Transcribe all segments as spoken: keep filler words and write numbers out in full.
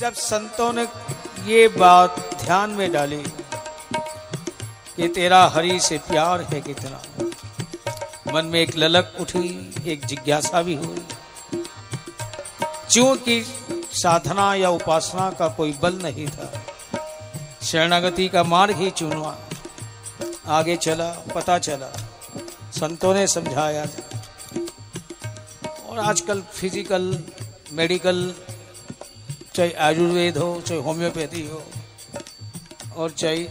जब संतों ने ये बात ध्यान में डाली कि तेरा हरि से प्यार है कितना, मन में एक ललक उठी, एक जिज्ञासा भी हुई। क्योंकि साधना या उपासना का कोई बल नहीं था, शरणागति का मार्ग ही चुना, आगे चला। पता चला संतों ने समझाया। और आजकल फिजिकल, मेडिकल, चाहे आयुर्वेद हो, चाहे होम्योपैथी हो, और चाहे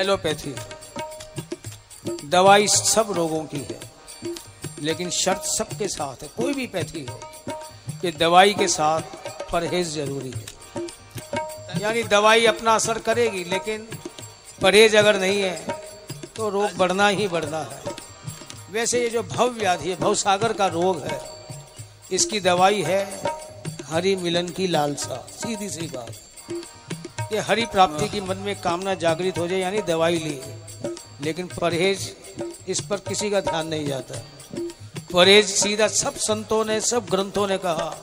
एलोपैथी, दवाई सब रोगों की है, लेकिन शर्त सबके साथ है, कोई भी पैथी हो, कि दवाई के साथ परहेज जरूरी है। यानी दवाई अपना असर करेगी, लेकिन परहेज अगर नहीं है तो रोग बढ़ना ही बढ़ना है। वैसे ये जो भव व्याधि है, भव सागर का रोग है, इसकी दवाई है हरि मिलन की लालसा। सीधी सी बात, ये हरि प्राप्ति की मन में कामना जागृत हो जाए, यानी दवाई ली, लेकिन परहेज, इस पर किसी का ध्यान नहीं जाता। परहेज सीधा सब संतों ने, सब ग्रंथों ने कहा,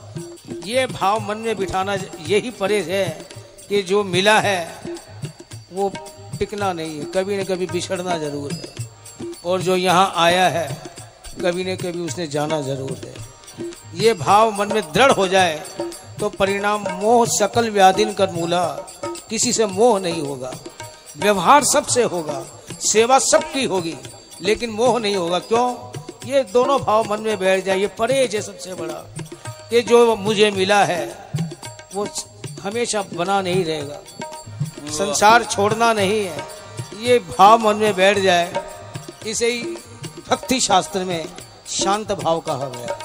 ये भाव मन में बिठाना, यही परहेज है कि जो मिला है वो टिकना नहीं है, कभी न कभी बिछड़ना जरूर है, और जो यहाँ आया है कभी न कभी उसने जाना जरूर है। ये भाव मन में दृढ़ हो जाए तो परिणाम मोह सकल व्याधिन कर मूला, किसी से मोह नहीं होगा, व्यवहार सबसे होगा, सेवा सबकी होगी, लेकिन मोह नहीं होगा। क्यों? ये दोनों भाव मन में बैठ जाए। ये परहेज है सबसे बड़ा, कि जो मुझे मिला है वो हमेशा बना नहीं रहेगा, संसार छोड़ना नहीं है, ये भाव मन में बैठ जाए। इसे ही भक्ति शास्त्र में शांत भाव कहा गया।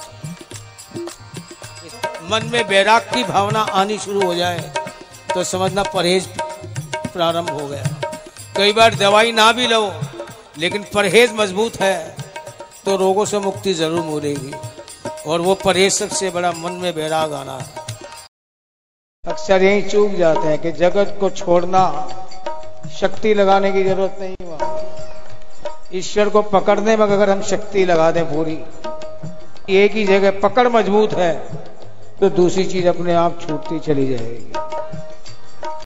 मन में बैराग की भावना आनी शुरू हो जाए तो समझना परहेज प्रारंभ हो गया। कई बार दवाई ना भी लो, लेकिन परहेज मजबूत है तो रोगों से मुक्ति जरूर मिलेगी, और वो परहेज सबसे बड़ा, मन में बैराग आना है। अक्सर यही चूक जाते हैं कि जगत को छोड़ना, शक्ति लगाने की जरूरत नहीं हुआ। ईश्वर को पकड़ने में अगर हम शक्ति लगा दें पूरी, एक ही जगह पकड़ मजबूत है, तो दूसरी चीज अपने आप छूटती चली जाएगी।